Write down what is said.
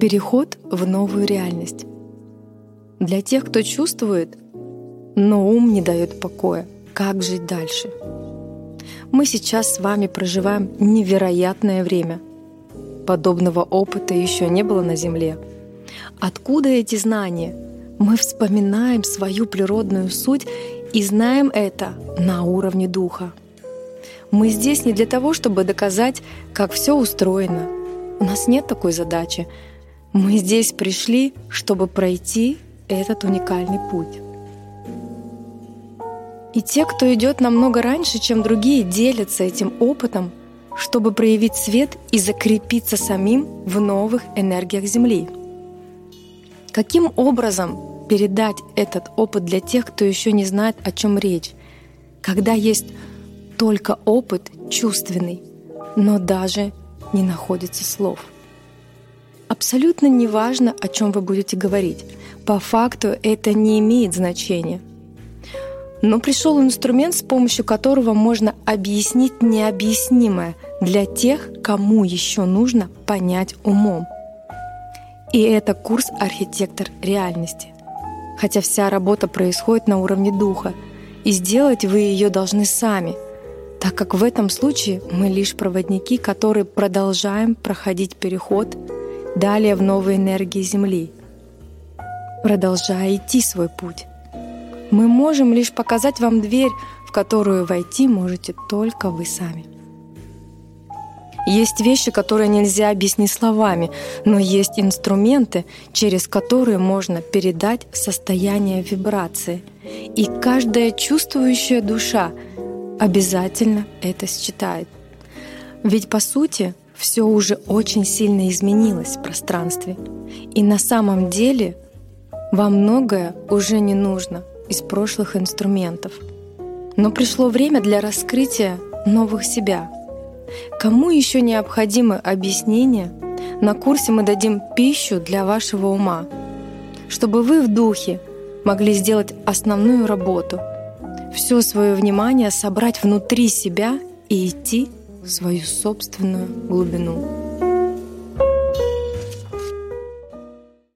Переход в новую реальность. Для тех, кто чувствует, но ум не дает покоя. Как жить дальше? Мы сейчас с вами проживаем невероятное время. Подобного опыта еще не было на Земле. Откуда эти знания? Мы вспоминаем свою природную суть и знаем это на уровне духа. Мы здесь не для того, чтобы доказать, как все устроено. У нас нет такой задачи. Мы здесь пришли, чтобы пройти этот уникальный путь. И те, кто идет намного раньше, чем другие, делятся этим опытом, чтобы проявить свет и закрепиться самим в новых энергиях Земли. Каким образом передать этот опыт для тех, кто еще не знает, о чем речь, когда есть только опыт чувственный, но даже не находится слов? Абсолютно не важно, о чем вы будете говорить. По факту это не имеет значения. Но пришел инструмент, с помощью которого можно объяснить необъяснимое для тех, кому еще нужно понять умом. И это курс «Архитектор реальности». Хотя вся работа происходит на уровне духа, и сделать вы ее должны сами, так как в этом случае мы лишь проводники, которые продолжаем проходить переход далее в новые энергии Земли, продолжая идти свой путь. Мы можем лишь показать вам дверь, в которую войти можете только вы сами. Есть вещи, которые нельзя объяснить словами, но есть инструменты, через которые можно передать состояние вибрации. И каждая чувствующая душа обязательно это считает. Ведь по сути все уже очень сильно изменилось в пространстве. И на самом деле вам многое уже не нужно из прошлых инструментов. Но пришло время для раскрытия новых себя. Кому еще необходимы объяснения, на курсе мы дадим пищу для вашего ума, чтобы вы в духе могли сделать основную работу, все свое внимание собрать внутри себя и идти в свою собственную глубину.